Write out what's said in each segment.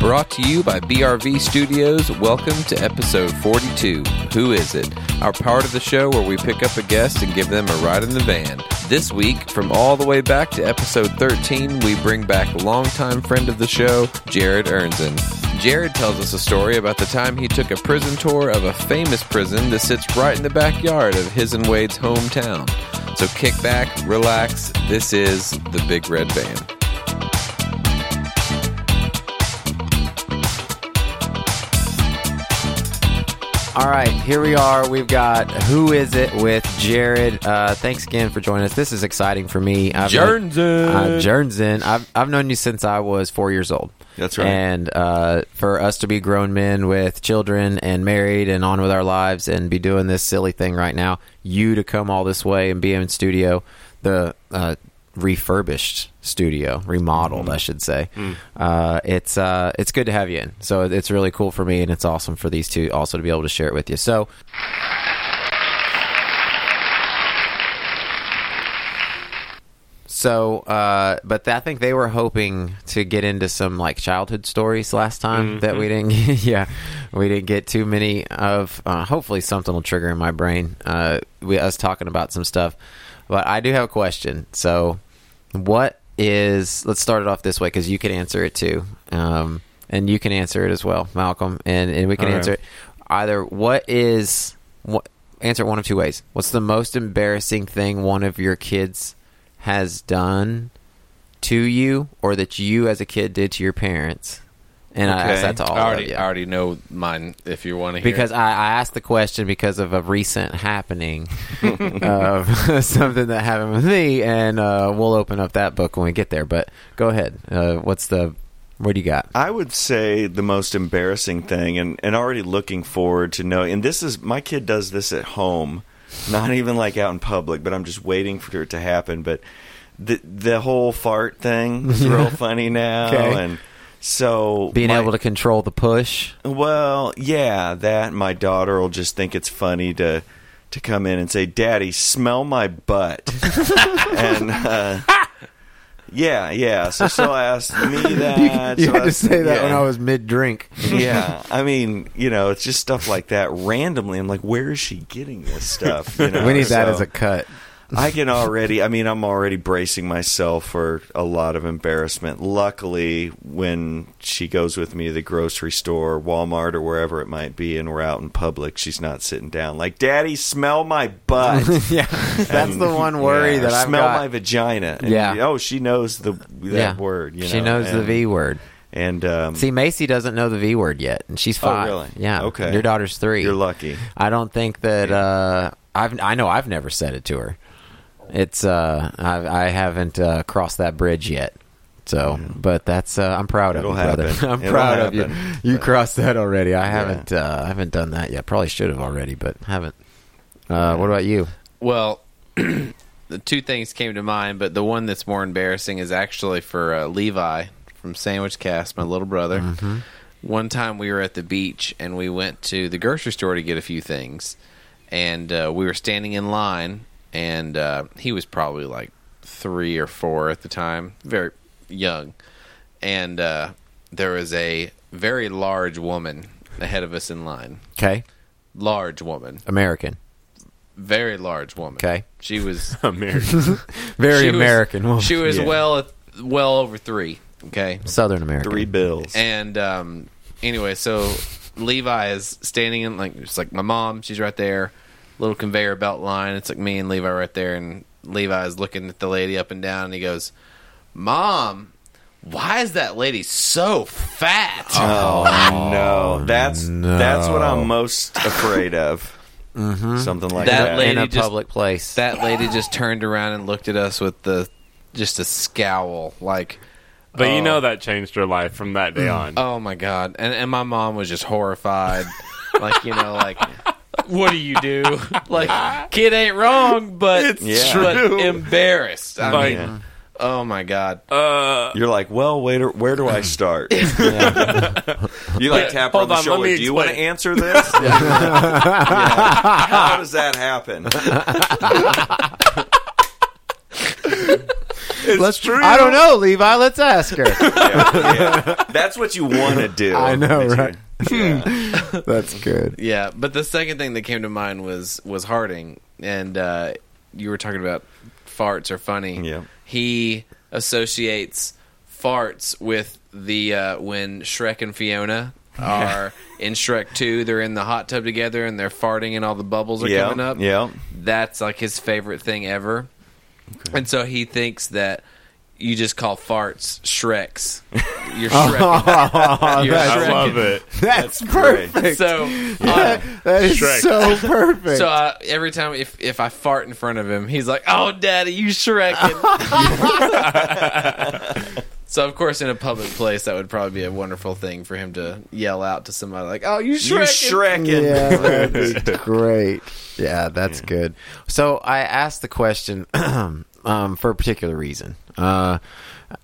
Brought to you by BRV Studios. Welcome to episode 42, Who Is It? Our part of the show where we pick up a guest and give them a ride in the van. This week, from all the way back to episode 13, we bring back longtime friend of the show, Jared Ernzen. Jared tells us a story about the time he took a prison tour of a famous prison that sits right in the backyard of his and Wade's hometown. So kick back, relax, this is the Big Red Van. All right, here we are. We've got Who Is It with Jared. Thanks again for joining us. This is exciting for me. Jernzen. I've known you since I was 4 years old. That's right. And for us to be grown men with children and married and on with our lives and be doing this silly thing right now, you to come all this way and be in studio, the refurbished studio, remodeled, I should say. It's good to have you in. So it's really cool for me, and it's awesome for these two also to be able to share it with you. So but I think they were hoping to get into some like childhood stories last time that we didn't get, we didn't get too many of. Hopefully something will trigger in my brain us talking about some stuff. But I do have a question. So let's start it off this way, because you can answer it too. And you can answer it as well, Malcolm. And we can answer it either. Answer it one of two ways. What's the most embarrassing thing one of your kids has done to you, or that you as a kid did to your parents? And I asked that to all of you. I already know mine if you want to hear it. Because I asked the question because of a recent happening of something that happened with me, and we'll open up that book when we get there. But go ahead. What do you got? I would say the most embarrassing thing, and already looking forward to knowing, and this is, my kid does this at home, not even like out in public, but I'm just waiting for it to happen. But the whole fart thing is real funny now, and... So being able to control the push. Well, yeah, that my daughter will just think it's funny to come in and say, "Daddy, smell my butt." And yeah. So she'll ask me that. You had to say that when I was mid drink. Yeah, I mean, it's just stuff like that randomly. I'm like, where is she getting this stuff? We need that as a cut. I'm already bracing myself for a lot of embarrassment. Luckily, when she goes with me to the grocery store, Walmart, or wherever it might be, and we're out in public, she's not sitting down like, "Daddy, smell my butt." That's the one worry that I've got. Smell my vagina. And she knows that word. She knows the V word. And see, Macy doesn't know the V word yet, and she's 5. Oh, really? Yeah. Okay. Your daughter's 3. You're lucky. I don't think that I know I've never said it to her. It's I haven't crossed that bridge yet, so but that's I'm proud of you, brother. I'm proud of you. You crossed that already. I haven't haven't done that yet. Probably should have already, but haven't. What about you? Well, the two things came to mind, but the one that's more embarrassing is actually for Levi from Sandwich Cast, my little brother. Mm-hmm. One time we were at the beach and we went to the grocery store to get a few things, and we were standing in line. And he was probably like 3 or 4 at the time, very young. And there was a very large woman ahead of us in line. Okay. Large woman. American. Very large woman. Okay. She was... American. Very American woman. She was well over 3, okay? Southern American. 3 bills. And anyway, so Levi is standing in, like, it's like my mom, she's right there. Little conveyor belt line. It's like me and Levi right there, and Levi's looking at the lady up and down, and he goes, "Mom, why is that lady so fat?" Oh no, that's what I'm most afraid of. Mm-hmm. Something like that lady in a public place. That lady just turned around and looked at us with just a scowl, like, But you know that changed her life from that day on. Oh, my God. And my mom was just horrified. Like, you know, like, what do you do? Like, kid ain't wrong, but, it's true. But embarrassed. I mean, yeah. Oh, my God. You're like, well, waiter, where do I start? Yeah. You, like, tap her on the shoulder. Do you want to answer this? Yeah. Yeah. How does that happen? It's true. I don't know, Levi. Let's ask her. Yeah. That's what you want to do. I know, right? Yeah. That's good. Yeah, but the second thing that came to mind was Harding. And you were talking about farts are funny. Yeah. He associates farts with the when Shrek and Fiona are in Shrek 2. They're in the hot tub together, and they're farting, and all the bubbles are coming up. Yeah, that's like his favorite thing ever. Okay. And so he thinks that you just call farts Shreks. You're Shrekking. You're Shrekking. I love it. That's perfect. So, that is Shrek. So perfect. So every time if I fart in front of him, he's like, oh, Daddy, you Shrekking. So, of course, in a public place, that would probably be a wonderful thing for him to yell out to somebody like, oh, you Shrekking. You Shrekking. Yeah, that'd be great. Yeah, that's good. So I asked the question for a particular reason.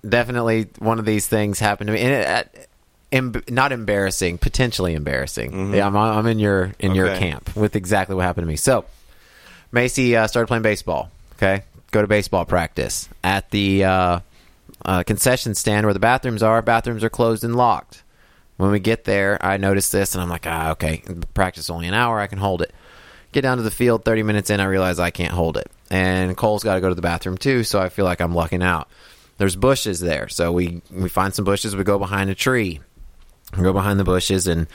Definitely one of these things happened to me, and not embarrassing, potentially embarrassing. Mm-hmm. Yeah, I'm in your camp with exactly what happened to me. So Macy started playing baseball. Okay, go to baseball practice at the concession stand where the bathrooms are. Bathrooms are closed and locked. When we get there, I noticed this, and I'm like, okay, practice only an hour. I can hold it. Get down to the field, 30 minutes in, I realize I can't hold it. And Cole's got to go to the bathroom too, so I feel like I'm lucking out. There's bushes there, so we find some bushes, we go behind a tree. We go behind the bushes, and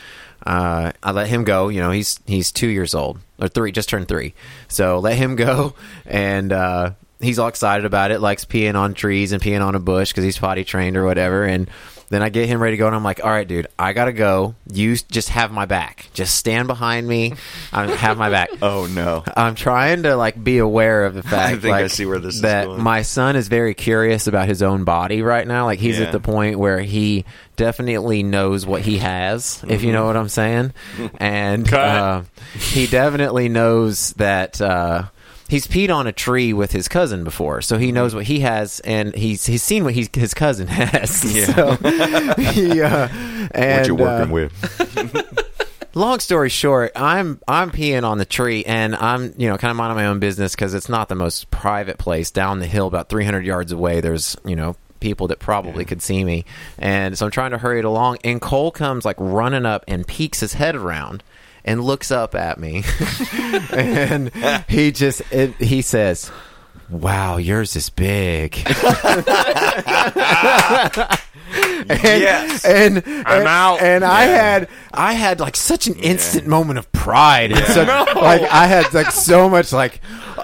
I let him go. You know, he's 2 years old, or three, just turned three. So let him go, and he's all excited about it, likes peeing on trees and peeing on a bush because he's potty trained or whatever, and then I get him ready to go, and I'm like, all right, dude, I got to go. You just have my back. Just stand behind me. I have my back. Oh, no. I'm trying to, like, be aware of the fact I see where this is going. My son is very curious about his own body right now. Like, he's at the point where he definitely knows what he has, if you know what I'm saying. And he definitely knows that... he's peed on a tree with his cousin before, so he knows what he has, and he's seen what his cousin has. Yeah. So he, and, what you working with? Long story short, I'm peeing on the tree, and I'm kind of minding my own business because it's not the most private place. Down the hill, about 300 yards away, there's people that probably could see me, and so I'm trying to hurry it along. And Cole comes like running up and peeks his head around. And looks up at me, and he says, "Wow, yours is big." I'm out. And I had like such an instant moment of pride. Yeah. Like I had like so much like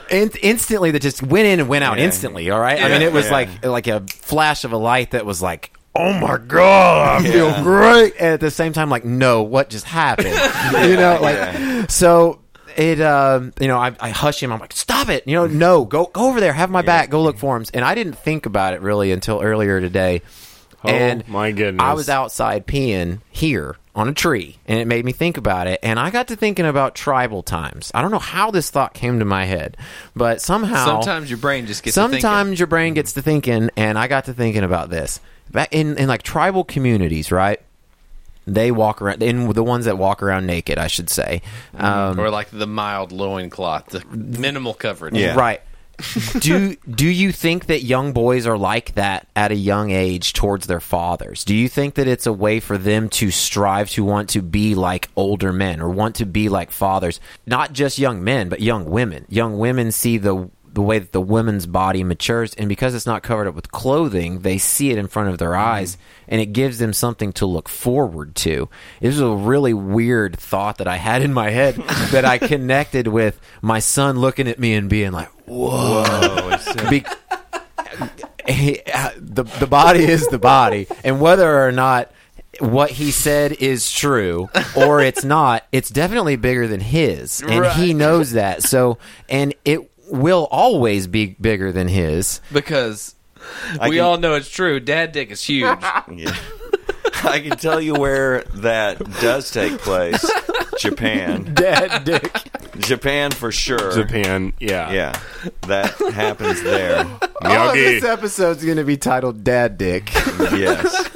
instantly that just went in and went out instantly. All right, yeah. I mean it was like a flash of a light that was like. Oh my God, I feel great. And at the same time, like, no, what just happened? So it, I hush him. I'm like, stop it. No, go over there. Have my back. Go look for him. And I didn't think about it really until earlier today. Oh, and my goodness. I was outside peeing here on a tree, and it made me think about it. And I got to thinking about tribal times. I don't know how this thought came to my head, but somehow. Sometimes your brain gets to thinking, and I got to thinking about this. Back in like tribal communities, right? They walk around, in the ones that walk around naked, I should say. Or like the mild loincloth, the minimal coverage. Yeah. Right. Do you think that young boys are like that at a young age towards their fathers? Do you think that it's a way for them to strive to want to be like older men or want to be like fathers? Not just young men, but young women. Young women see the way that the woman's body matures, and because it's not covered up with clothing, they see it in front of their eyes, and it gives them something to look forward to. This is a really weird thought that I had in my head that I connected with my son looking at me and being like, whoa. The body is the body, and whether or not what he said is true or it's not, it's definitely bigger than his, and he knows that. So, and it will always be bigger than his because We all know it's true. Dad dick is huge. Yeah. I can tell you where that does take place. Japan. Dad dick. Japan for sure. Japan, yeah. Yeah. That happens there. All of this episode's going to be titled Dad Dick. Yes.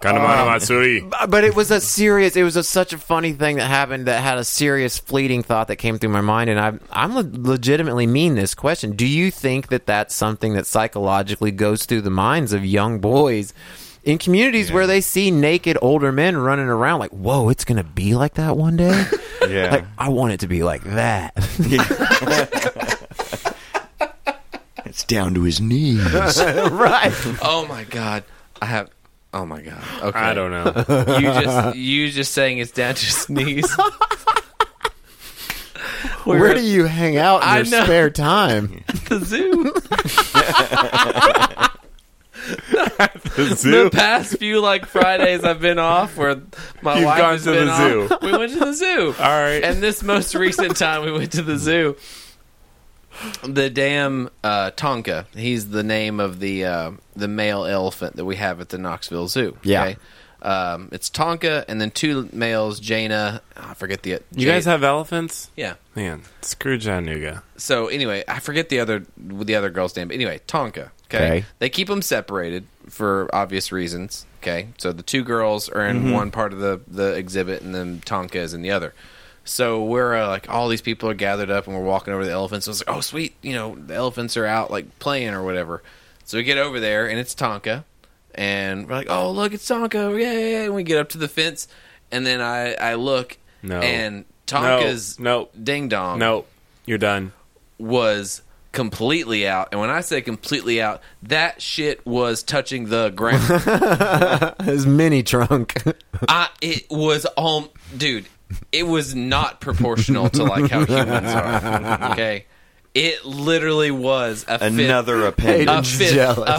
But it was a serious, such a funny thing that happened that had a serious fleeting thought that came through my mind, and I'm legitimately mean this question. Do you think that that's something that psychologically goes through the minds of young boys in communities where they see naked older men running around like, whoa, it's going to be like that one day? Yeah. Like, I want it to be like that. It's down to his knees. Right. Oh, my God. Oh, my God. Okay. I don't know. You just saying it's down to his knees. Where do you hang out in your spare time? The zoo. The past few Fridays I've been off where my wife has been off. You've gone to the zoo. We went to the zoo. All right. And this most recent time we went to the zoo, the damn Tonka. He's the name of the male elephant that we have at the Knoxville Zoo. Yeah. Okay? It's Tonka and then two males, Jaina. Oh, I forget the... You guys have elephants? Yeah. Man, screw Januga. So anyway, I forget the other girl's name. But anyway, Tonka. Okay. They keep them separated for obvious reasons. Okay. So the two girls are in one part of the exhibit and then Tonka is in the other. So we're all these people are gathered up and we're walking over to the elephants. So I was like, oh, sweet. You know, the elephants are out playing or whatever. So we get over there and it's Tonka. And we're like, oh, look, it's Tonka. Yay. And we get up to the fence. And then I look and Tonka's ding dong. No, you're done. Was completely out, and when I say completely out, that shit was touching the ground. His mini trunk. It was dude. It was not proportional to how humans are. Okay, it literally was a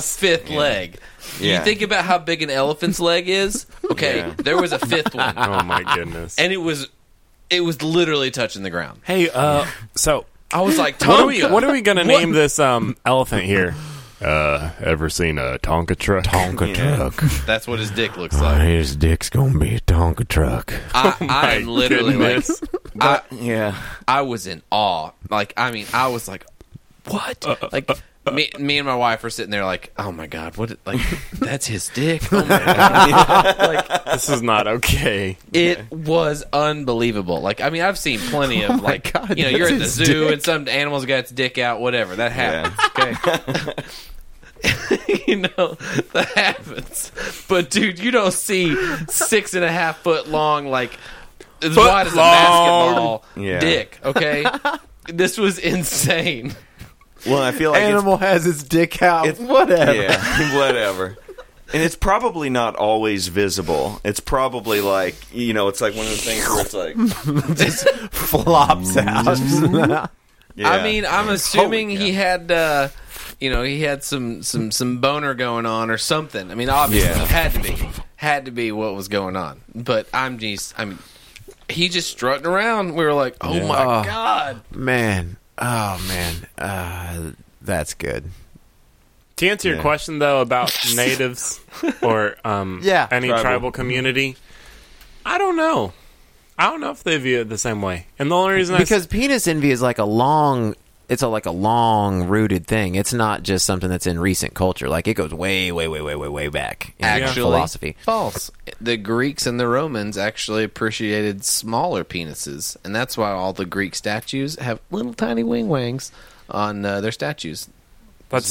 fifth leg. Yeah. You think about how big an elephant's leg is. Okay, there was a fifth one. Oh my goodness! And it was literally touching the ground. Hey, so. I was like, what are we going to name this elephant here? Ever seen a Tonka truck? Tonka truck. That's what his dick looks like. His dick's going to be a Tonka truck. I'm literally I was in awe. I was like, what? Me and my wife were sitting there oh my God, what? That's his dick. Oh my God. This is not okay. It was unbelievable. I've seen plenty of God, you're at the zoo and some animal's got its dick out, whatever. That happens. Okay. That happens. But dude, you don't see 6.5 foot long, as wide as a basketball dick. Okay. This was insane. Well, I feel animal has its dick out. Whatever. Yeah, whatever. And it's probably not always visible. It's probably it's one of the things where it's just flops out. Yeah. I mean, I'm assuming he had, he had some boner going on or something. I mean, obviously, it had to be what was going on. But he just strutting around. We were like, oh my God, man. Oh, man. That's good. To answer your question, though, about natives or any tribal community, I don't know. I don't know if they view it the same way. And the only reason because penis envy is a long-rooted thing. It's not just something that's in recent culture. It goes way, way, way, way, way, way back in philosophy. False. The Greeks and the Romans actually appreciated smaller penises, and that's why all the Greek statues have little tiny wing-wangs on their statues. That's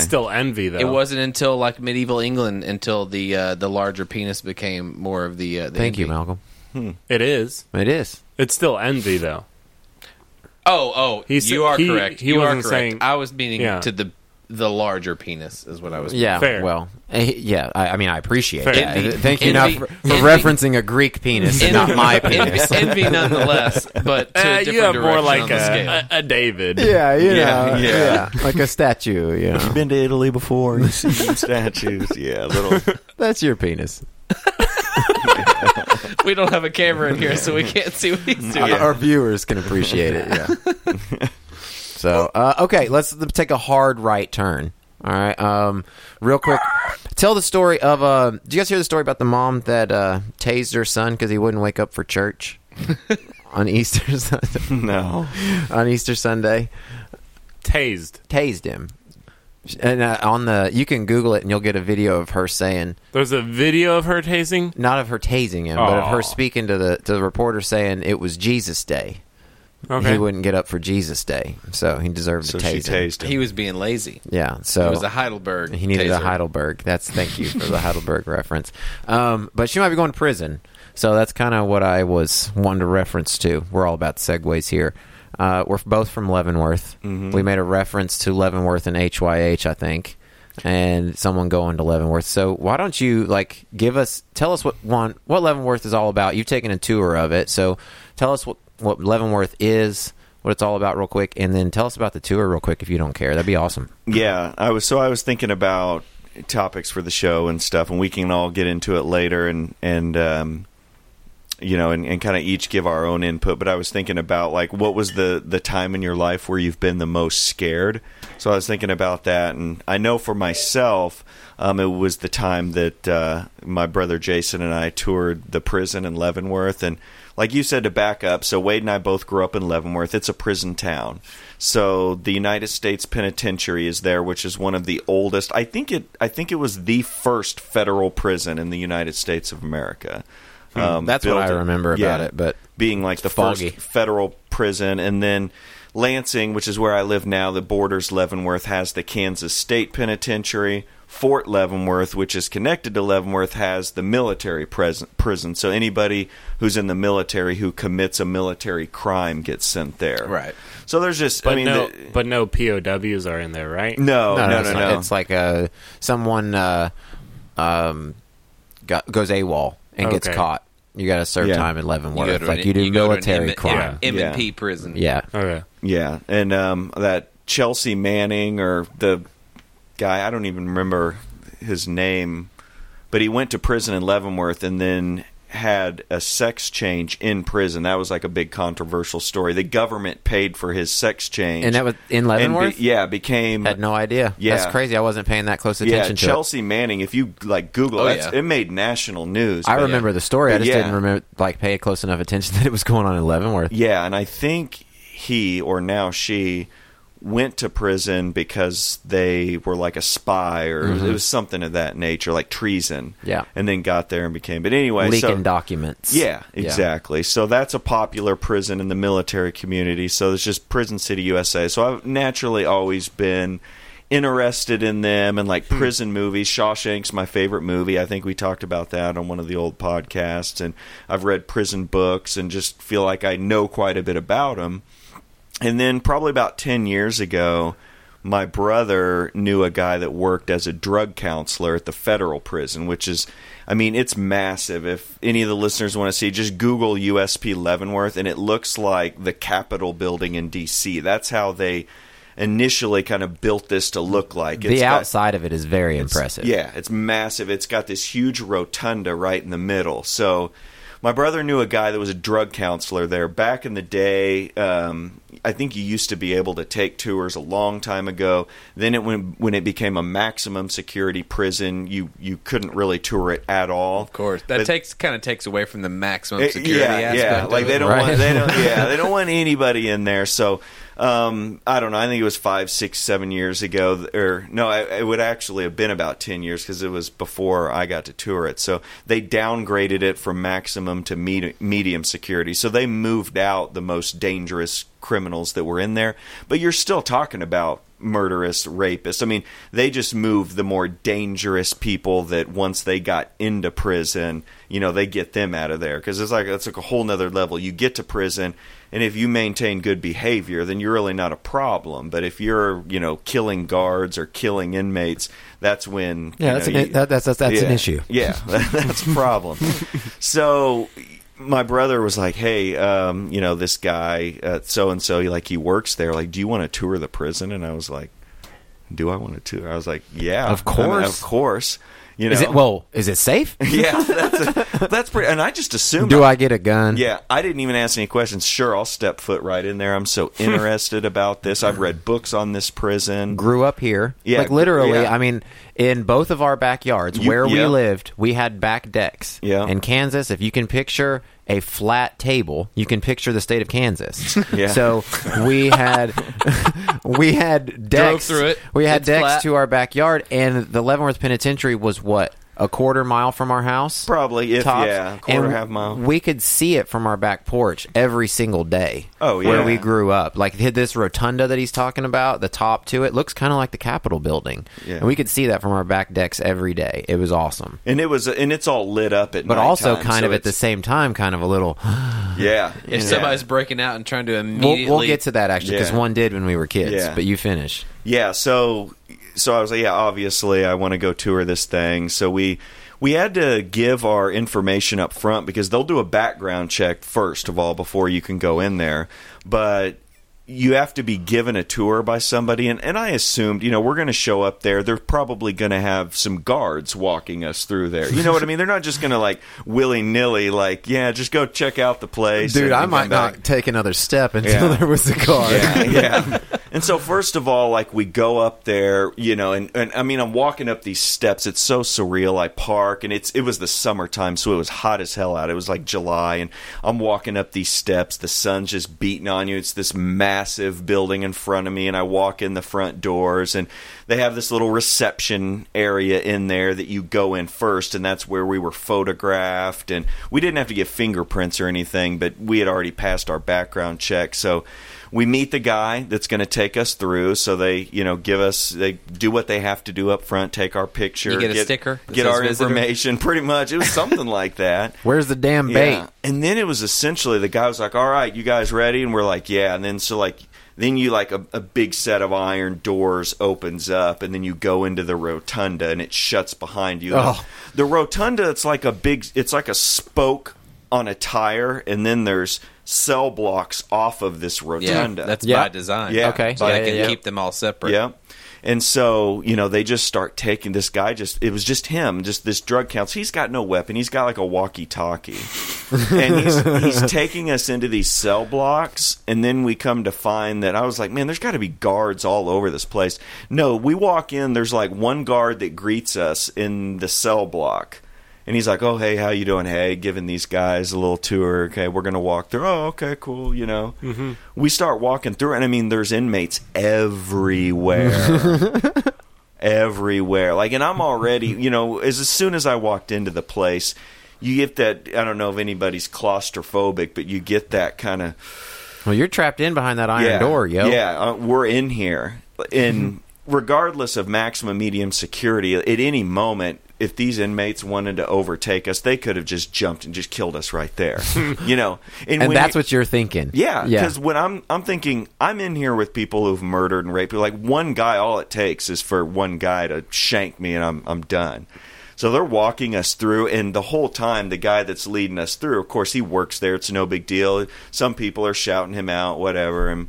still envy, though. It wasn't until, medieval England until the larger penis became more of the Thank envy. You, Malcolm. Hmm. It is. It's still envy, though. Oh, you are correct. You are correct. Saying, I was meaning to the larger penis is what I was meaning. Yeah, fair. Well, yeah, I appreciate it. Thank you for referencing a Greek penis and not my penis. Envy nonetheless, but to a different you have direction more on the scale. A David. Yeah, yeah. Like a statue, You've been to Italy before, you've seen statues. Yeah, little. That's your penis. We don't have a camera in here, so we can't see what he's doing. Our viewers can appreciate it. So, okay, let's take a hard right turn. All right. Real quick, tell the story of. Do you guys hear the story about the mom that tased her son because he wouldn't wake up for church on Easter Sunday? No. On Easter Sunday, tased him. And on the, you can Google it and you'll get a video of her saying. There's a video of her tasing? Not of her tasing him, but of her speaking to the reporter saying it was Jesus Day. Okay. He wouldn't get up for Jesus Day, so he deserved to tased him. He was being lazy. Yeah, so it was a Heidelberg. He needed a Heidelberg. That's thank you for the Heidelberg reference. But she might be going to prison, so that's kind of what I was one to reference to. We're all about segues here. We're both from Leavenworth. Mm-hmm. We made a reference to Leavenworth and HYH, I think, and someone going to Leavenworth. So why don't you tell us what Leavenworth is all about? You've taken a tour of it, so tell us what Leavenworth is, what it's all about real quick, and then tell us about the tour real quick if you don't care. That'd be awesome. Yeah, I was thinking about topics for the show and stuff, and we can all get into it later and kind of each give our own input. But I was thinking about, like, what was the time in your life where you've been the most scared? So I was thinking about that, and I know for myself, it was the time that my brother Jason and I toured the prison in Leavenworth. And like you said, to back up, so Wade and I both grew up in Leavenworth. It's a prison town. So the United States Penitentiary is there, which is one of the oldest. I think it was the first federal prison in the United States of America. That's what I remember about it, but being like the first federal prison. And then Lansing, which is where I live now, that borders Leavenworth, has the Kansas State Penitentiary. Fort Leavenworth, which is connected to Leavenworth, has the military prison. So anybody who's in the military who commits a military crime gets sent there. Right. So there's just... But no POWs are in there, right? No. It's like someone goes AWOL and gets caught. You got to serve time in Leavenworth. You do military crime. M&P prison. Yeah. Okay. Yeah. And that Chelsea Manning or the... guy, I don't even remember his name, but he went to prison in Leavenworth and then had a sex change in prison. That was like a big controversial story. The government paid for his sex change. And that was in Leavenworth? Became... Had no idea. Yeah. That's crazy. I wasn't paying that close attention to it. Yeah, Chelsea Manning, if you Google it made national news. I remember the story. I just didn't remember pay close enough attention that it was going on in Leavenworth. Yeah, and I think he, or now she... went to prison because they were like a spy or it was something of that nature, like treason. Yeah. And then got there and became... But anyway... Leaking documents. Yeah, exactly. Yeah. So that's a popular prison in the military community. So it's just Prison City, USA. So I've naturally always been interested in them and like prison movies. Shawshank's my favorite movie. I think we talked about that on one of the old podcasts. And I've read prison books and just feel like I know quite a bit about them. And then probably about 10 years ago, my brother knew a guy that worked as a drug counselor at the federal prison, which is, I mean, it's massive. If any of the listeners want to see, just Google USP Leavenworth, and it looks like the Capitol building in D.C. That's how they initially kind of built this to look like. The outside of it is very impressive. Yeah, it's massive. It's got this huge rotunda right in the middle. So my brother knew a guy that was a drug counselor there. Back in the day, I think you used to be able to take tours a long time ago. Then when it became a maximum security prison, you couldn't really tour it at all. Of course. That takes away from the maximum security aspect. Yeah, like they don't want anybody in there. So I don't know. I think it was 5, 6, 7 years ago, or no, it would actually have been about 10 years because it was before I got to tour it. So they downgraded it from maximum to medium security. So they moved out the most dangerous criminals that were in there. But you're still talking about murderous rapists. I mean, they just moved the more dangerous people that once they got into prison, they get them out of there. Because it's like a whole nother level. You get to prison, and if you maintain good behavior, then you're really not a problem. But if you're, killing guards or killing inmates, that's when... Yeah, that's an issue. Yeah, that's a problem. So my brother was like, hey, this guy, so-and-so, he works there. Like, do you want to tour the prison? And I was like, do I want to tour? I was like, yeah. Of course. You know? Is it safe? Yeah, that's pretty. And I just assumed. Do I get a gun? Yeah, I didn't even ask any questions. Sure, I'll step foot right in there. I'm so interested about this. I've read books on this prison. Grew up here. Yeah, like literally. Yeah. I mean, in both of our backyards, where we lived, we had back decks. Yeah. In Kansas, if you can picture a flat table, you can picture the state of Kansas. Yeah. So we had decks. Drove through it. We had decks flat to our backyard, and the Leavenworth Penitentiary was what? A quarter mile from our house? Probably, half mile. We could see it from our back porch every single day. Oh, yeah. Where we grew up. Like, this rotunda that he's talking about, the top to it, looks kind of like the Capitol building. Yeah. And we could see that from our back decks every day. It was awesome. And it's all lit up at night. But also kind of at the same time, kind of a little... yeah. If somebody's breaking out and trying to immediately... We'll get to that, actually, because one did when we were kids. Yeah. But you finish. Yeah, So I was like, yeah, obviously I want to go tour this thing. So we had to give our information up front because they'll do a background check first of all before you can go in there. But you have to be given a tour by somebody. And I assumed, we're going to show up there. They're probably going to have some guards walking us through there. You know what I mean? They're not just going to like willy-nilly, like, yeah, just go check out the place. Dude, I might not take another step until there was a guard. Yeah, yeah. And so first of all, like we go up there, and I mean, I'm walking up these steps. It's so surreal. I park and it was the summertime. So it was hot as hell out. It was like July and I'm walking up these steps. The sun's just beating on you. It's this massive building in front of me. And I walk in the front doors and they have this little reception area in there that you go in first. And that's where we were photographed and we didn't have to get fingerprints or anything, but we had already passed our background check. So we meet the guy that's going to take us through. So they, they do what they have to do up front, take our picture, you get a sticker, get our information. Pretty much, it was something like that. Where's the damn bait? Yeah. And then it was essentially the guy was like, "All right, you guys ready?" And we're like, "Yeah." And then a big set of iron doors opens up, and then you go into the rotunda, and it shuts behind you. Oh. The rotunda, it's like a spoke on a tire, and then there's cell blocks off of this rotunda. Yeah, that's by design. Yeah. Okay. So I can keep them all separate. Yeah. And so, they just start taking this guy. It was just him, just this drug counselor. He's got no weapon. He's got like a walkie-talkie. And he's taking us into these cell blocks. And then we come to find that I was like, man, there's got to be guards all over this place. No, we walk in. There's like one guard that greets us in the cell block. And he's like, oh, hey, how you doing? Hey, giving these guys a little tour. Okay, we're going to walk through. Oh, okay, cool, Mm-hmm. We start walking through, and, I mean, there's inmates everywhere. Everywhere. Like, and I'm already, as soon as I walked into the place, you get that, I don't know if anybody's claustrophobic, but you get that kind of... Well, you're trapped in behind that iron door, yo. Yeah, we're in here. And regardless of maximum medium security, at any moment... If these inmates wanted to overtake us, they could have just jumped and just killed us right there. And that's what you're thinking. Yeah, because when I'm thinking, I'm in here with people who've murdered and raped. Like one guy, all it takes is for one guy to shank me and I'm done. So they're walking us through, and the whole time, the guy that's leading us through, of course, he works there. It's no big deal. Some people are shouting him out, whatever, and...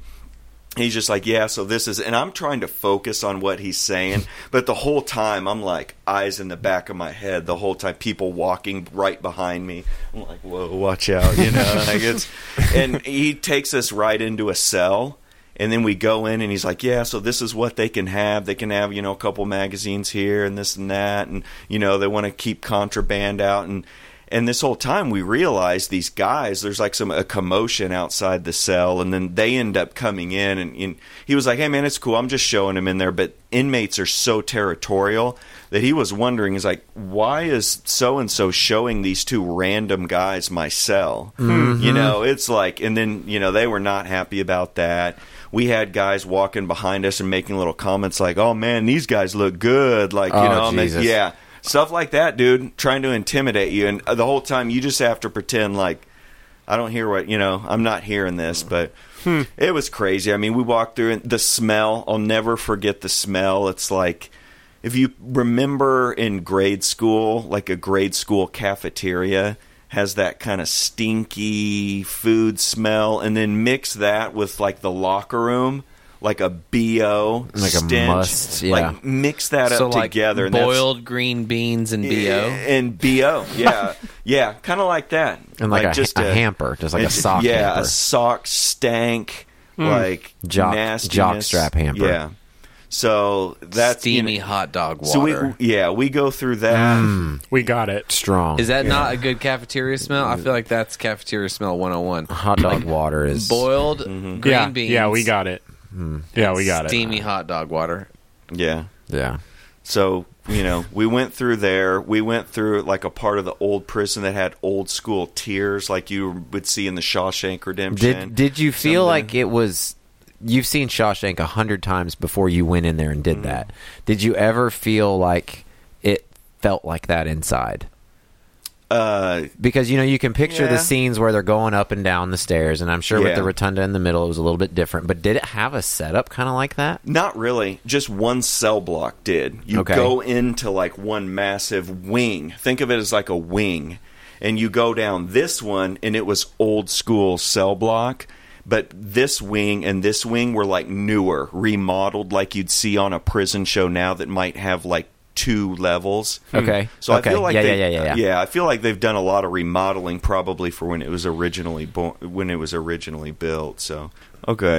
He's just like, yeah, so this is... And I'm trying to focus on what he's saying, but the whole time, I'm like, eyes in the back of my head. The whole time, people walking right behind me. I'm like, whoa, watch out, Like and he takes us right into a cell, and then we go in, and he's like, yeah, so this is what they can have. They can have, a couple magazines here and this and that, and, they want to keep contraband out, And this whole time we realized these guys, there's like a commotion outside the cell, and then they end up coming in, and he was like, hey, man, it's cool. I'm just showing him in there. But inmates are so territorial that he was wondering, he's like, why is so-and-so showing these two random guys my cell? Mm-hmm. It's like, and then, they were not happy about that. We had guys walking behind us and making little comments like, oh, man, these guys look good. Like, Jesus. Yeah. Stuff like that, dude, trying to intimidate you. And the whole time you just have to pretend like, I don't hear what, I'm not hearing this. But it was crazy. I mean, we walked through and the smell, I'll never forget the smell. It's like, if you remember in grade school, like a grade school cafeteria has that kind of stinky food smell. And then mix that with like the locker room. like a BO like stench, a must, yeah. Like mix that so up like together. And boiled green beans and BO, yeah, yeah, kind of like that. And like just a hamper, just like a sock, yeah, hamper. A sock stank, like jock strap hamper, yeah. So that's steamy hot dog water. So we go through that. We got it strong. Is that not a good cafeteria smell? I feel like that's cafeteria smell 101. Hot dog water is boiled green beans. Yeah, we got it. Yeah, we got steamy it. Steamy hot dog water. Yeah, yeah. So we went through there. We went through like a part of the old prison that had old school tiers, like you would see in the Shawshank Redemption. Did you feel like it was? You've seen Shawshank 100 times before you went in there and did that. Did you ever feel like it felt like that inside? Because, you can picture the scenes where they're going up and down the stairs, and I'm sure with the rotunda in the middle, it was a little bit different. But did it have a setup kind of like that? Not really. Just one cell block did. You go into, like, one massive wing. Think of it as like a wing. And you go down this one, and it was old-school cell block. But this wing and this wing were like newer, remodeled, like you'd see on a prison show now that might have like 2 levels. Okay. So I feel like I feel like they've done a lot of remodeling probably for when it was originally built. So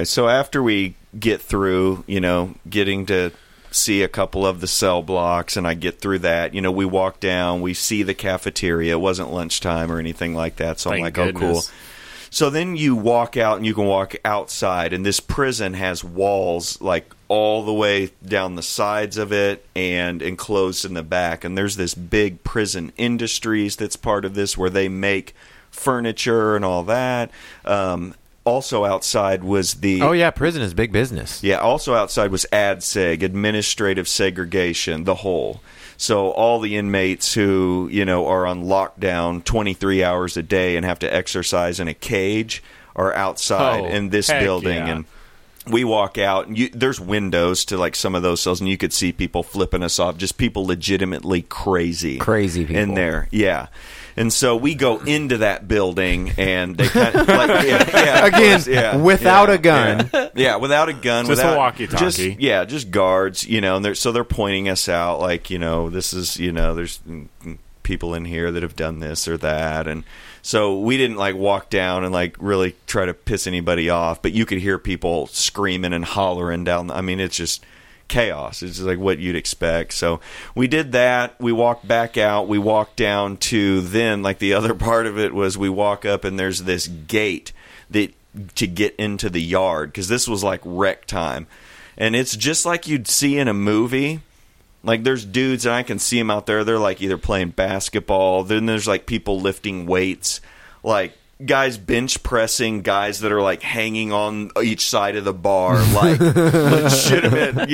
so after we get through, getting to see a couple of the cell blocks, and I get through that. We walk down, we see the cafeteria. It wasn't lunchtime or anything like that. So I'm like, oh, cool. So then you walk out, and you can walk outside, and this prison has walls like all the way down the sides of it and enclosed in the back. And there's this big prison industries that's part of this where they make furniture and all that. Also outside was the... Oh, yeah, prison is big business. Yeah, also outside was ADSEG, administrative segregation, the whole... So all the inmates who, are on lockdown 23 hours a day and have to exercise in a cage are outside in this building. Yeah. And we walk out, and there's windows to, like, some of those cells, and you could see people flipping us off, just people legitimately crazy. Crazy people. In there, yeah. And so we go into that building, and they kind of, like, without a gun. Yeah, yeah, without a gun. Just a walkie-talkie. Just guards, and they're pointing us out, like, this is, there's people in here that have done this or that, and so we didn't, like, walk down and, like, really try to piss anybody off, but you could hear people screaming and hollering down, it's just... chaos. It's just like what you'd expect. So we did that. We walked back out. We walked down to then, like, the other part of it was we walk up, and there's this gate that to get into the yard, because this was like rec time, and it's just like you'd see in a movie. Like, there's dudes, and I can see them out there. They're like either playing basketball. Then there's like people lifting weights, like guys bench pressing, guys that are like hanging on each side of the bar, like legitimate,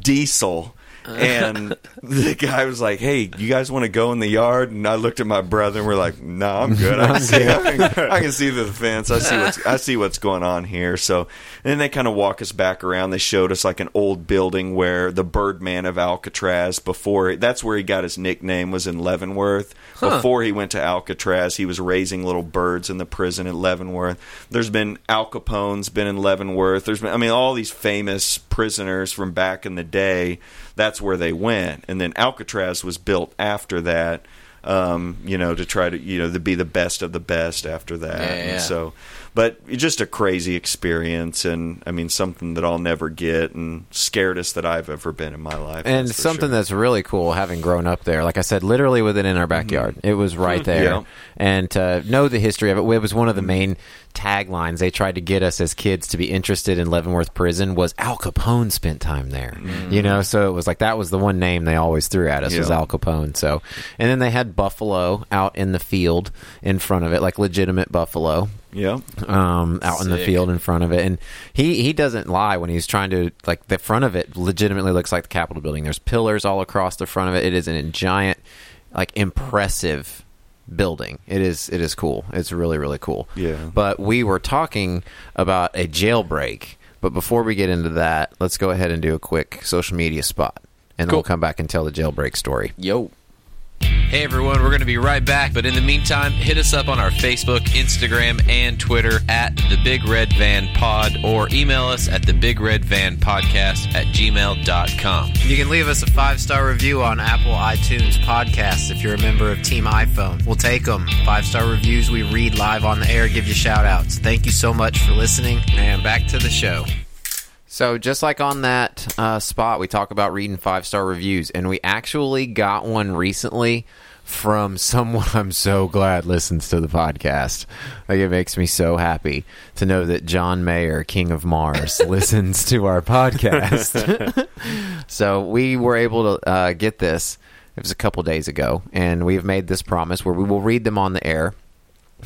diesel. And the guy was like, "Hey, you guys want to go in the yard?" And I looked at my brother, and we're like, "No, I'm good. I can see the fence. I see what's going on here." So, and then they kind of walk us back around. They showed us like an old building where the Birdman of Alcatraz, before that's where he got his nickname, was in Leavenworth. Before he went to Alcatraz, he was raising little birds in the prison at Leavenworth. There's been Al Capone's been in Leavenworth. There's been all these famous prisoners from back in the day. That's where they went, and then Alcatraz was built after that, to try to be the best of the best after that. Yeah, yeah. And so, but just a crazy experience, and something that I'll never get, and scaredest that I've ever been in my life. And something that's really cool, having grown up there. Like I said, literally in our backyard, it was right there, and to know the history of it. It was one of the main taglines they tried to get us as kids to be interested in Leavenworth Prison was Al Capone spent time there, so it was like that was the one name they always threw at us was Al Capone. So, and then they had buffalo out in the field in front of it, like legitimate buffalo out in the field in front of it, and he doesn't lie when he's trying to, like, the front of it legitimately looks like the Capitol building. There's pillars all across the front of it. It is a giant, like, impressive building. It is cool. It's really, really cool. Yeah. But we were talking about a jailbreak. But before we get into that, let's go ahead and do a quick social media spot, and then we'll come back and tell the jailbreak story. Yo. Hey everyone, we're going to be right back, but in the meantime, hit us up on our Facebook, Instagram, and Twitter at The Big Red Van Pod, or email us at thebigredvanpodcast@gmail.com. You can leave us a 5-star review on Apple iTunes Podcasts if you're a member of Team iPhone. We'll take them. 5-star reviews we read live on the air, give you shout-outs. Thank you so much for listening, and back to the show. So just like on that spot, we talk about reading 5-star reviews, and we actually got one recently from someone I'm so glad listens to the podcast. Like, it makes me so happy to know that John Mayer, King of Mars, listens to our podcast. So we were able to get this. It was a couple days ago, and we have made this promise where we will read them on the air.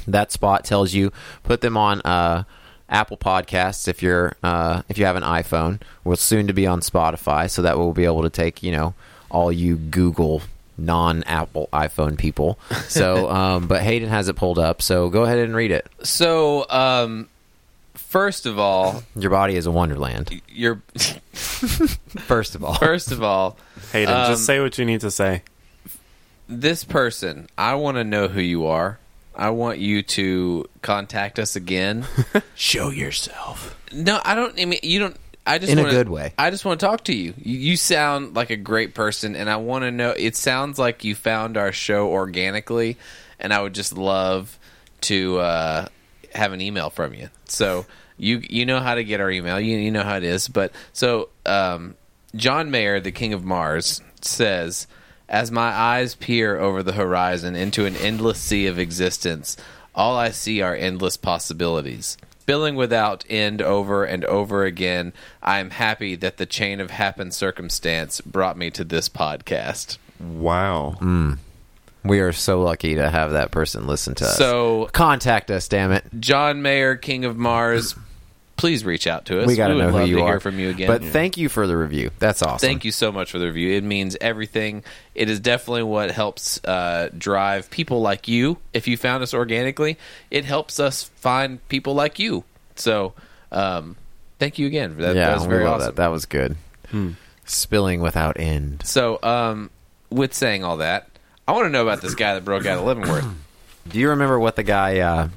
That spot tells you, put them on... Apple Podcasts if you have an iPhone. We're soon to be on Spotify, so that we'll be able to take, you know, all you Google non-Apple iPhone people. So but Hayden has it pulled up, so go ahead and read it. So first of all, your body is a wonderland. You're first of all Hayden, just say what you need to say. This person, I want to know who you are. I want you to contact us again. Show yourself. No, I don't. I mean, you don't. I just in wanna, a good way. I just want to talk to you. You sound like a great person, and I want to know. It sounds like you found our show organically, and I would just love to have an email from you. So you know how to get our email. You know how it is. But so John Mayer, the King of Mars, says. As my eyes peer over the horizon into an endless sea of existence, all I see are endless possibilities. Spilling without end over and over again, I am happy that the chain of happened circumstance brought me to this podcast. Wow. Mm. We are so lucky to have that person listen to us. So contact us, damn it. John Mayer, King of Mars, please reach out to us. We got to know who you are. Hear from you again. But thank you for the review. That's awesome. Thank you so much for the review. It means everything. It is definitely what helps drive people like you. If you found us organically, it helps us find people like you. So thank you again. That was very awesome. That was good. Spilling without end. So with saying all that, I want to know about this guy that broke out of Leavenworth. Do you remember what the guy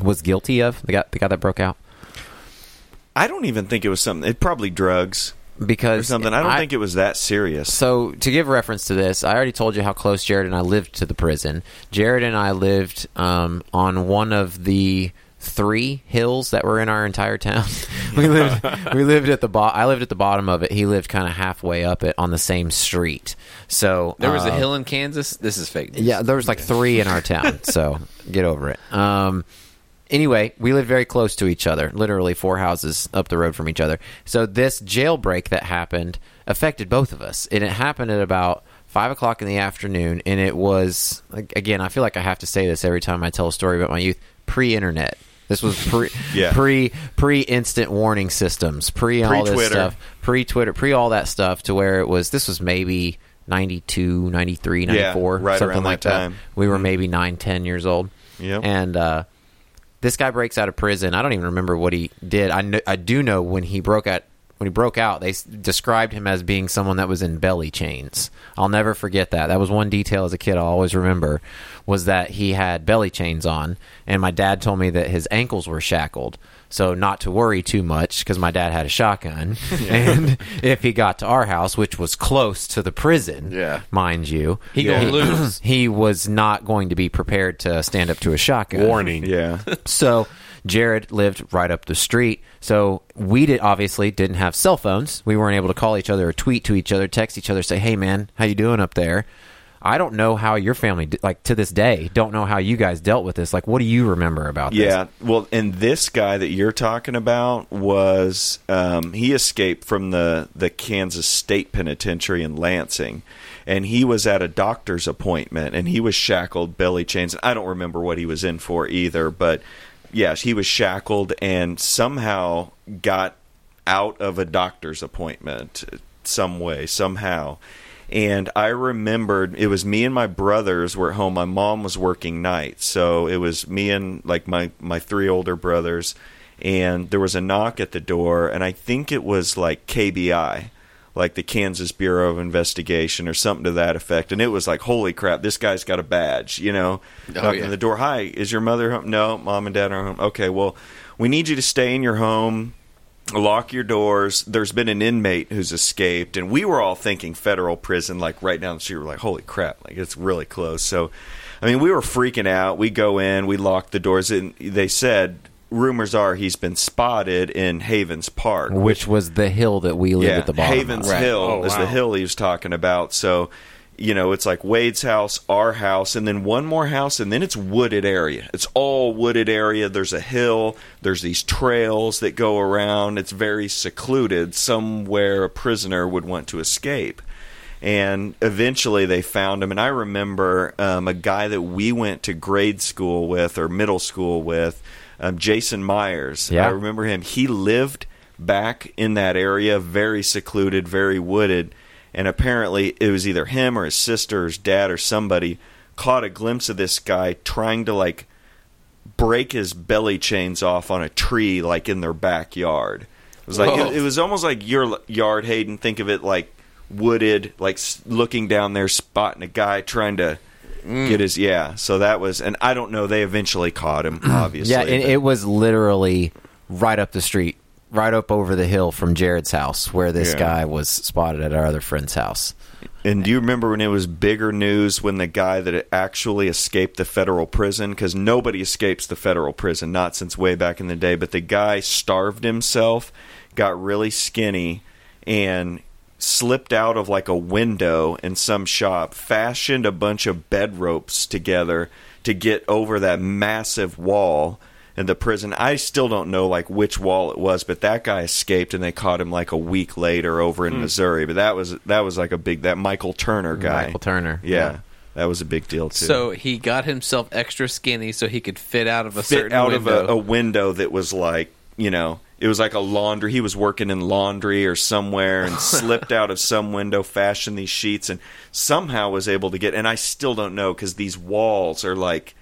was guilty of? The guy that broke out? I don't even think it was something. It probably drugs because or something. I don't think it was that serious. So to give reference to this, I already told you how close Jared and I lived to the prison. Jared and I lived on one of the 3 hills that were in our entire town. we lived at the I lived at the bottom of it. He lived kind of halfway up it on the same street. So there was a hill in Kansas. This is fake news. Yeah, there was like 3 in our town. So get over it. Anyway, we lived very close to each other, literally 4 houses up the road from each other. So this jailbreak that happened affected both of us, and it happened at about 5 o'clock in the afternoon, and it was, again, I feel like I have to say this every time I tell a story about my youth, pre-internet. This was pre-instant warning systems, pre-all this stuff, pre-Twitter, pre-all that stuff, to where it was, this was maybe 92, 93, 94, right something like that. We were maybe 9, 10 years old. Yep. And this guy breaks out of prison. I don't even remember what he did. I do know when he broke out, they described him as being someone that was in belly chains. I'll never forget that. That was one detail as a kid I'll always remember, was that he had belly chains on, and my dad told me that his ankles were shackled. So not to worry too much, because my dad had a shotgun. Yeah. And if he got to our house, which was close to the prison, mind you, he lose. He was not going to be prepared to stand up to a shotgun. Warning. Yeah. So Jared lived right up the street. So we obviously didn't have cell phones. We weren't able to call each other or tweet to each other, text each other, say, hey, man, how you doing up there? I don't know how your family, like to this day, don't know how you guys dealt with this. Like, what do you remember about this? Yeah, well, and this guy that you're talking about was, he escaped from the Kansas State Penitentiary in Lansing, and he was at a doctor's appointment, and he was shackled, belly chains. I don't remember what he was in for either, but yes, he was shackled and somehow got out of a doctor's appointment some way, somehow. And I remembered it was me and my brothers were at home. My mom was working nights, so it was me and like my 3 older brothers. And there was a knock at the door, and I think it was like KBI, like the Kansas Bureau of Investigation or something to that effect. And it was like, holy crap, this guy's got a badge, you know. Knocking on the door, hi, is your mother home? No, mom and dad are home. Okay, well, we need you to stay in your home. Lock your doors. There's been an inmate who's escaped, and we were all thinking federal prison, like right down the street. We're like, holy crap, like it's really close. So, I mean, we were freaking out. We go in, we lock the doors, and they said rumors are he's been spotted in Havens Park, which was the hill that we lived at the bottom. Havens Hill is the hill he was talking about. So, you know, it's like Wade's house, our house, and then one more house, and then it's wooded area. It's all wooded area. There's a hill. There's these trails that go around. It's very secluded, somewhere a prisoner would want to escape. And eventually they found him. And I remember a guy that we went to grade school with or middle school with, Jason Myers. Yeah. I remember him. He lived back in that area, very secluded, very wooded. And apparently it was either him or his sister or his dad or somebody caught a glimpse of this guy trying to, like, break his belly chains off on a tree, like, in their backyard. It was like it was almost like your yard, Hayden. Think of it like wooded, like looking down there, spotting a guy trying to get his... Yeah, so that was... And I don't know. They eventually caught him, obviously. Yeah, and it was literally right up the street. Right up over the hill from Jared's house where this guy was spotted at our other friend's house. And do you remember when it was bigger news when the guy that actually escaped the federal prison? Because nobody escapes the federal prison, not since way back in the day. But the guy starved himself, got really skinny, and slipped out of like a window in some shop, fashioned a bunch of bed ropes together to get over that massive wall in the prison. I still don't know like which wall it was, but that guy escaped and they caught him like a week later over in Missouri. But that was like a big... that Michael Turner guy. Michael Turner. Yeah. That was a big deal too. So he got himself extra skinny so he could fit out of a certain window. Of a window that was like, you know, it was like a laundry. He was working in laundry or somewhere and slipped out of some window, fashioned these sheets, and somehow was able to get... And I still don't know because these walls are like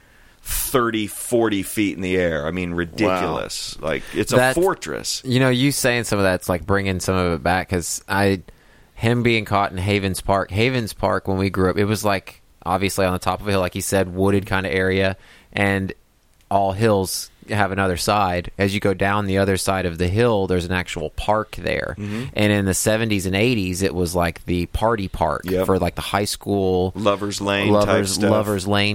30-40 feet in the air. I mean, ridiculous. Wow. Like, it's a fortress. You know, you saying some of that's like bringing some of it back, because him being caught in Havens Park, when we grew up, it was like obviously on the top of a hill, like he said, wooded kind of area, and all hills have another side. As you go down the other side of the hill, there's an actual park there. Mm-hmm. And in the 70s and 80s, it was like the party park for like the high school Lover's Lane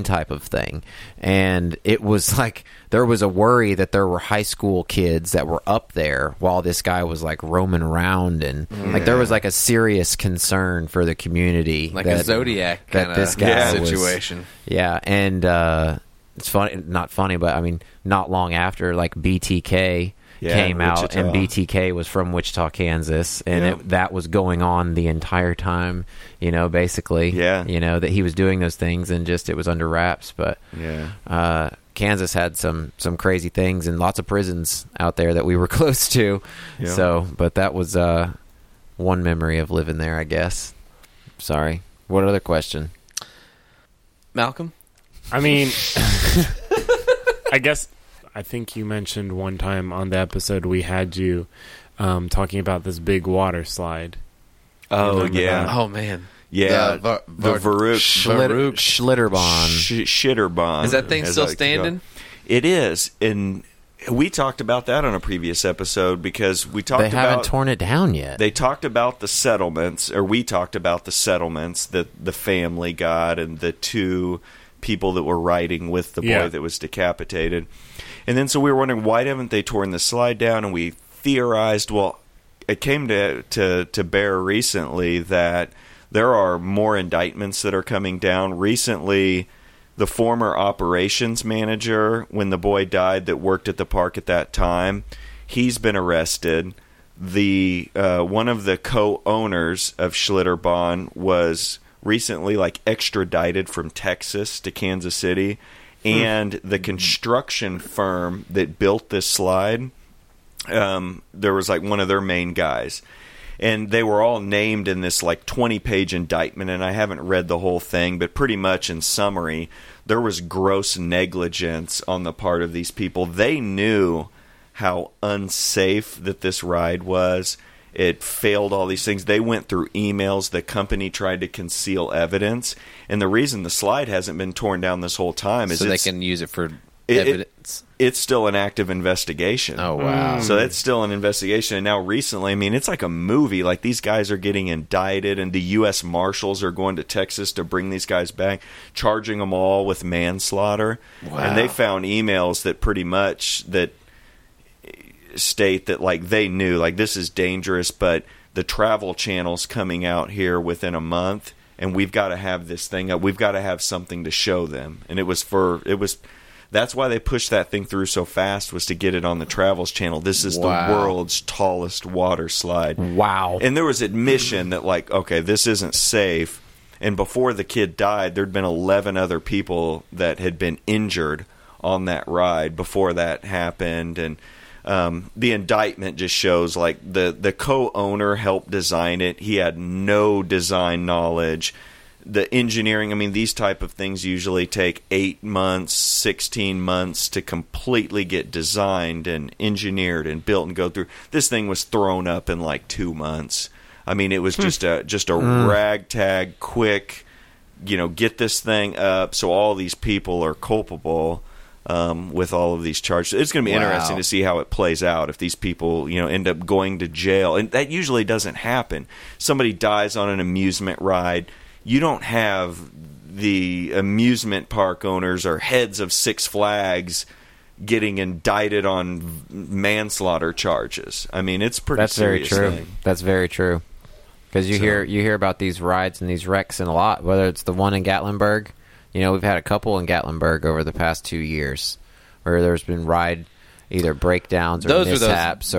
type of thing. And it was like there was a worry that there were high school kids that were up there while this guy was like roaming around, and like there was like a serious concern for the community, like that, a Zodiac kind of situation. It's funny, not funny, but I mean, not long after, like BTK came out, and BTK was from Wichita, Kansas, and that was going on the entire time, you know, basically, you know, that he was doing those things, and just it was under wraps. But Kansas had some crazy things, and lots of prisons out there that we were close to. Yeah. So, but that was one memory of living there, I guess. Sorry, what other question, Malcolm? I mean, I think you mentioned one time on the episode we had you talking about this big water slide. Oh, yeah. That? Oh, man. Yeah. The Schlitterbahn. Is that thing still standing? It is. And we talked about that on a previous episode because we talked about... They haven't torn it down yet. They talked about the settlements, or we talked about the settlements that the family got and the two people that were riding with the boy that was decapitated. And then so we were wondering, why haven't they torn the slide down? And we theorized, well, it came to bear recently that there are more indictments that are coming down. Recently, the former operations manager, when the boy died, that worked at the park at that time, he's been arrested. The one of the co-owners of Schlitterbahn was recently like extradited from Texas to Kansas City, and the construction firm that built this slide, there was like one of their main guys, and they were all named in this like 20-page indictment, and I haven't read the whole thing, but pretty much in summary, there was gross negligence on the part of these people. They knew how unsafe that this ride was, It failed all these things. They went through emails. The company tried to conceal evidence. And the reason the slide hasn't been torn down this whole time is so they can use it for evidence. It's still an active investigation. Oh, wow. So that's still an investigation. And now recently, I mean, it's like a movie. Like, these guys are getting indicted, and the U.S. Marshals are going to Texas to bring these guys back, charging them all with manslaughter. Wow. And they found emails that pretty much that state that, like, they knew, like, this is dangerous, but the Travel Channel's coming out here within a month, and we've got to have this thing up. We've got to have something to show them. And that's why they pushed that thing through so fast, was to get it on the Travels Channel. This is the world's tallest water slide. Wow. And there was admission that, like, okay, this isn't safe. And before the kid died, there'd been 11 other people that had been injured on that ride before that happened. And the indictment just shows, like, the co-owner helped design it. He had no design knowledge. The engineering, I mean, these type of things usually take 8 months, 16 months to completely get designed and engineered and built and go through. This thing was thrown up in like 2 months. I mean, it was just a ragtag, quick, get this thing up. So all these people are culpable with all of these charges. It's going to be interesting to see how it plays out, if these people, end up going to jail. And that usually doesn't happen. Somebody dies on an amusement ride. You don't have the amusement park owners or heads of Six Flags getting indicted on manslaughter charges. I mean, it's pretty serious. That's very true. That's very true. Because you hear about these rides and these wrecks in a lot, whether it's the one in Gatlinburg. We've had a couple in Gatlinburg over the past 2 years where there's been ride either breakdowns or mishaps.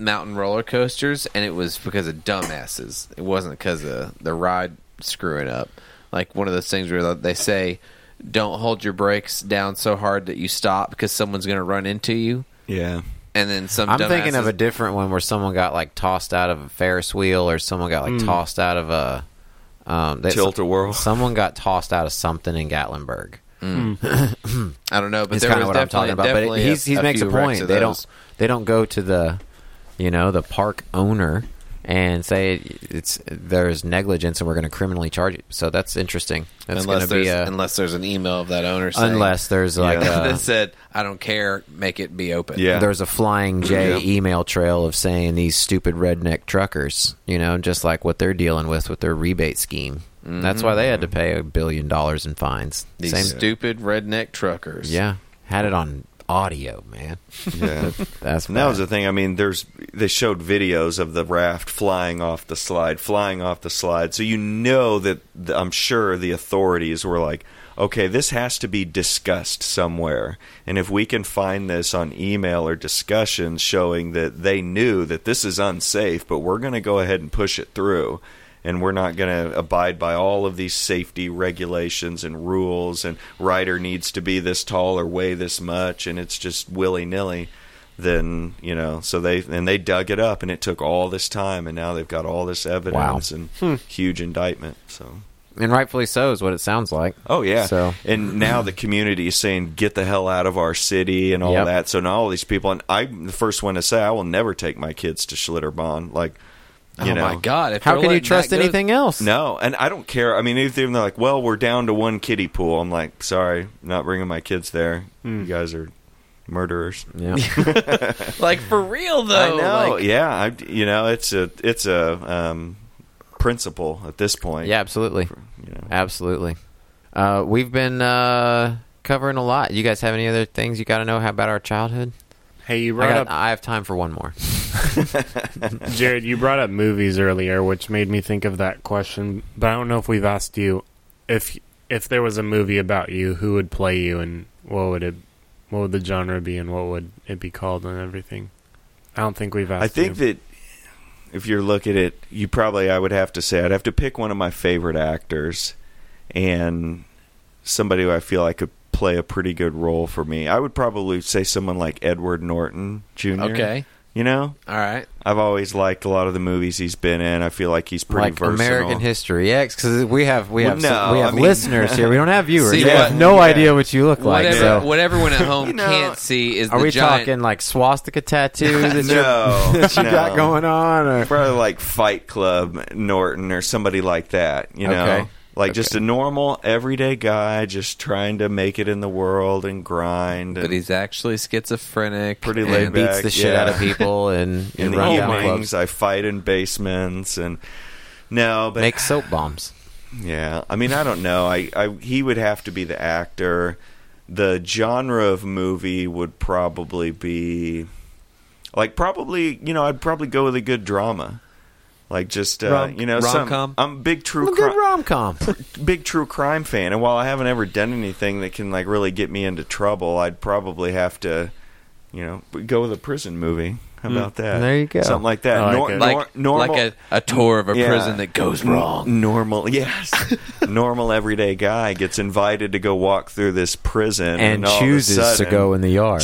Mountain roller coasters, and it was because of dumbasses. It wasn't because of the ride screwing up. Like one of those things where they say, don't hold your brakes down so hard that you stop because someone's going to run into you. Yeah. And then some dumbasses. I'm thinking of a different one where someone got like tossed out of a Ferris wheel, or someone got like tossed out of a Tilt-a-whirl. Someone got tossed out of something in Gatlinburg. Mm. I don't know, but it's kind of what I'm talking about. But he makes a point. They don't go to the the park owner and say there's negligence and we're going to criminally charge it. So that's interesting. That's unless there's an email of that owner saying... Unless there's that said, I don't care, make it be open. Yeah. There's a flying J email trail of saying these stupid redneck truckers, just like what they're dealing with their rebate scheme. Mm-hmm. That's why they had to pay $1 billion in fines. These stupid redneck truckers. Yeah. Had it on... audio, man. Yeah. That was the thing. I mean, they showed videos of the raft flying off the slide. So that I'm sure the authorities were like, okay, this has to be discussed somewhere. And if we can find this on email or discussions showing that they knew that this is unsafe, but we're going to go ahead and push it through. And we're not going to abide by all of these safety regulations and rules, and rider needs to be this tall or weigh this much, and it's just willy-nilly. Then, so they dug it up, and it took all this time, and now they've got all this evidence and huge indictment. So, and rightfully so is what it sounds like. Oh, yeah. So. And now the community is saying, get the hell out of our city and all that. So now all these people, and I'm the first one to say, I will never take my kids to Schlitterbahn. Like, my God. How can you trust anything else? No, and I don't care. I mean, even they're like, well, we're down to one kiddie pool. I'm like, sorry, not bringing my kids there. You guys are murderers. Yeah. Like, for real, though. I know, it's a principle at this point. Yeah, absolutely. Absolutely. We've been covering a lot. You guys have any other things you got to know about our childhood? Hey, you brought up... I have time for one more. Jared, you brought up movies earlier, which made me think of that question, but I don't know if we've asked you if there was a movie about you, who would play you, and what would the genre be, and what would it be called, and everything. I don't think we've asked. I think that if you look at it, I would have to say I'd have to pick one of my favorite actors and somebody who I feel I could play a pretty good role for me. I would probably say someone like Edward Norton Jr. Okay. You know? All right. I've always liked a lot of the movies he's been in. I feel like he's pretty versatile. American History X, because we have listeners here. We don't have viewers. See, they have no idea what you look like. Whatever, so. What everyone at home can't see is the giant... Are we talking like swastika tattoos that you got going on? Or? Probably like Fight Club Norton or somebody like that, you know? Okay. Like, just a normal, everyday guy just trying to make it in the world and grind. And but he's actually schizophrenic. Pretty laid back. Beats the shit out of people and in the evenings, I fight in basements and... No, but... Make soap bombs. Yeah. I mean, I don't know. He would have to be the actor. The genre of movie would probably be... Like, probably... You know, I'd probably go with a good drama. Like just rom-com. I'm a big true crime fan, and while I haven't ever done anything that can like really get me into trouble, I'd probably have to, go with a prison movie. How about that? There you go, something like that. Like a tour of a prison that goes wrong. Normal, yes. Normal everyday guy gets invited to go walk through this prison and chooses all of a sudden, to go in the yard.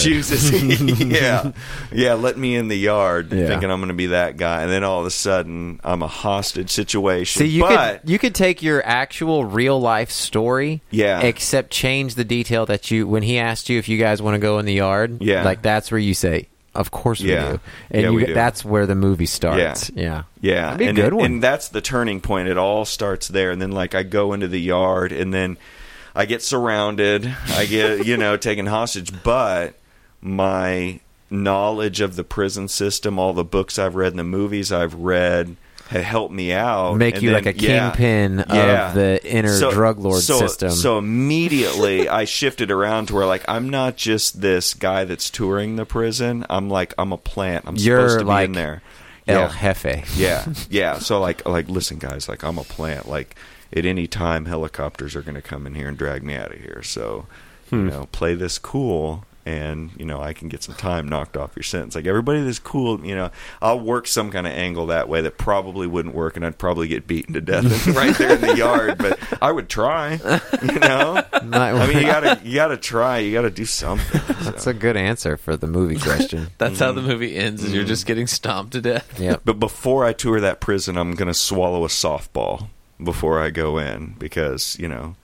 Let me in the yard, thinking I'm going to be that guy, and then all of a sudden I'm a hostage situation. See, you could take your actual real life story, except change the detail that when he asked you if you guys want to go in the yard, like that's where you say. Of course we do. And we do. That's where the movie starts. Yeah. That'd be a good one. And that's the turning point. It all starts there. And then, like, I go into the yard, and then I get surrounded. I get, taken hostage. But my knowledge of the prison system, all the books I've read and the movies I've read had helped me out. Make you like a kingpin of the inner drug lord system. So immediately I shifted around to where like I'm not just this guy that's touring the prison. I'm like I'm a plant. You're supposed to be like in there. El Jefe. Yeah. So like listen guys, like I'm a plant. Like at any time helicopters are going to come in here and drag me out of here. So play this cool. And, I can get some time knocked off your sentence. Like, everybody that's cool, I'll work some kind of angle that way that probably wouldn't work, and I'd probably get beaten to death right there in the yard. But I would try, I mean, you gotta try. You gotta do something. So. That's a good answer for the movie question. That's how the movie ends, is you're just getting stomped to death. Yep. But before I tour that prison, I'm going to swallow a softball before I go in because, I don't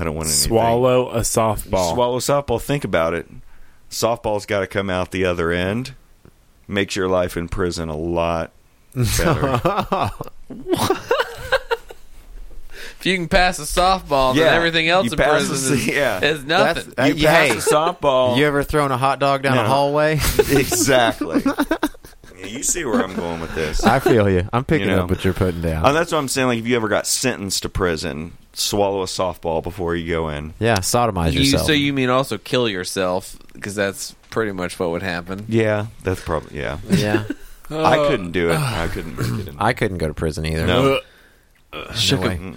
want anything. Swallow a softball. Swallow a softball. Think about it. Softball's got to come out the other end. Makes your life in prison a lot better. If you can pass a softball, then everything else in prison is nothing. You pass a softball. You ever thrown a hot dog down a hallway? Exactly. You see where I'm going with this. I feel you. I'm picking up what you're putting down. And that's what I'm saying. Like, if you ever got sentenced to prison, swallow a softball before you go in. Yeah, sodomize yourself. So you mean also kill yourself, because that's pretty much what would happen. Yeah, that's probably, yeah. I couldn't do it. I couldn't make it in. I couldn't go to prison either. No.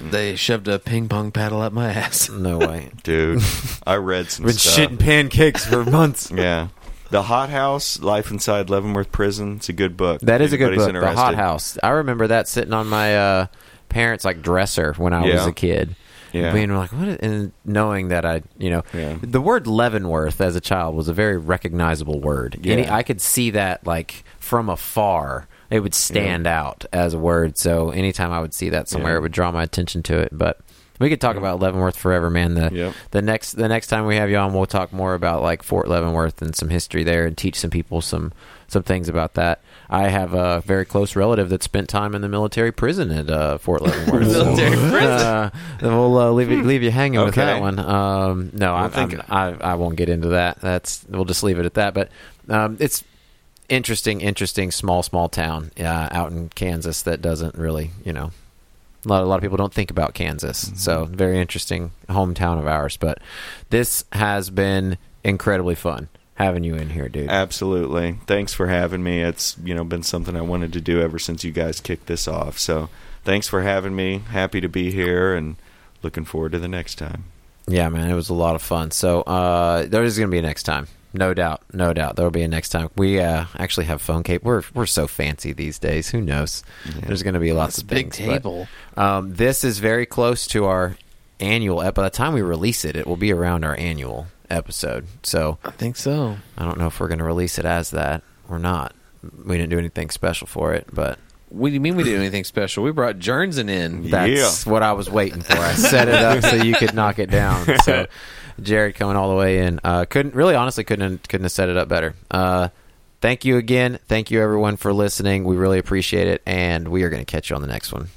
They shoved a ping pong paddle up my ass. No way. Dude, I read some stuff. Been shitting pancakes for months. Yeah. The Hothouse: Life Inside Leavenworth Prison. It's a good book. That is a good book. Interested. The Hothouse. I remember that sitting on my parents' like dresser when I was a kid. Yeah. Being like, what? And knowing that the word Leavenworth as a child was a very recognizable word. Yeah. I could see that like from afar. It would stand out as a word. So anytime I would see that somewhere, it would draw my attention to it. But we could talk about Leavenworth forever, man. The next time we have you on, we'll talk more about like Fort Leavenworth and some history there, and teach some people some things about that. I have a very close relative that spent time in the military prison at Fort Leavenworth. Military prison. We'll leave you hanging with that one. I won't get into that. We'll just leave it at that. But it's interesting small town out in Kansas that doesn't really a lot of people don't think about Kansas. Mm-hmm. So very interesting hometown of ours. But this has been incredibly fun having you in here, dude. Absolutely. Thanks for having me. It's, been something I wanted to do ever since you guys kicked this off. So thanks for having me. Happy to be here and looking forward to the next time. Yeah, man, it was a lot of fun. So there is going to be a next time. No doubt. There'll be a next time. We actually have phone tape. We're so fancy these days. Who knows? Yeah. There's going to be lots of things. Big table. But, this is very close to our annual episode. By the time we release it, it will be around our annual episode. So I think so. I don't know if we're going to release it as that or not. we didn't do anything special for it, but... What do you mean we did anything special? We brought Ernzen in. That's what I was waiting for. I set it up so you could knock it down. So Jared coming all the way in. Couldn't have set it up better. Thank you again. Thank you everyone for listening. We really appreciate it, and we are going to catch you on the next one.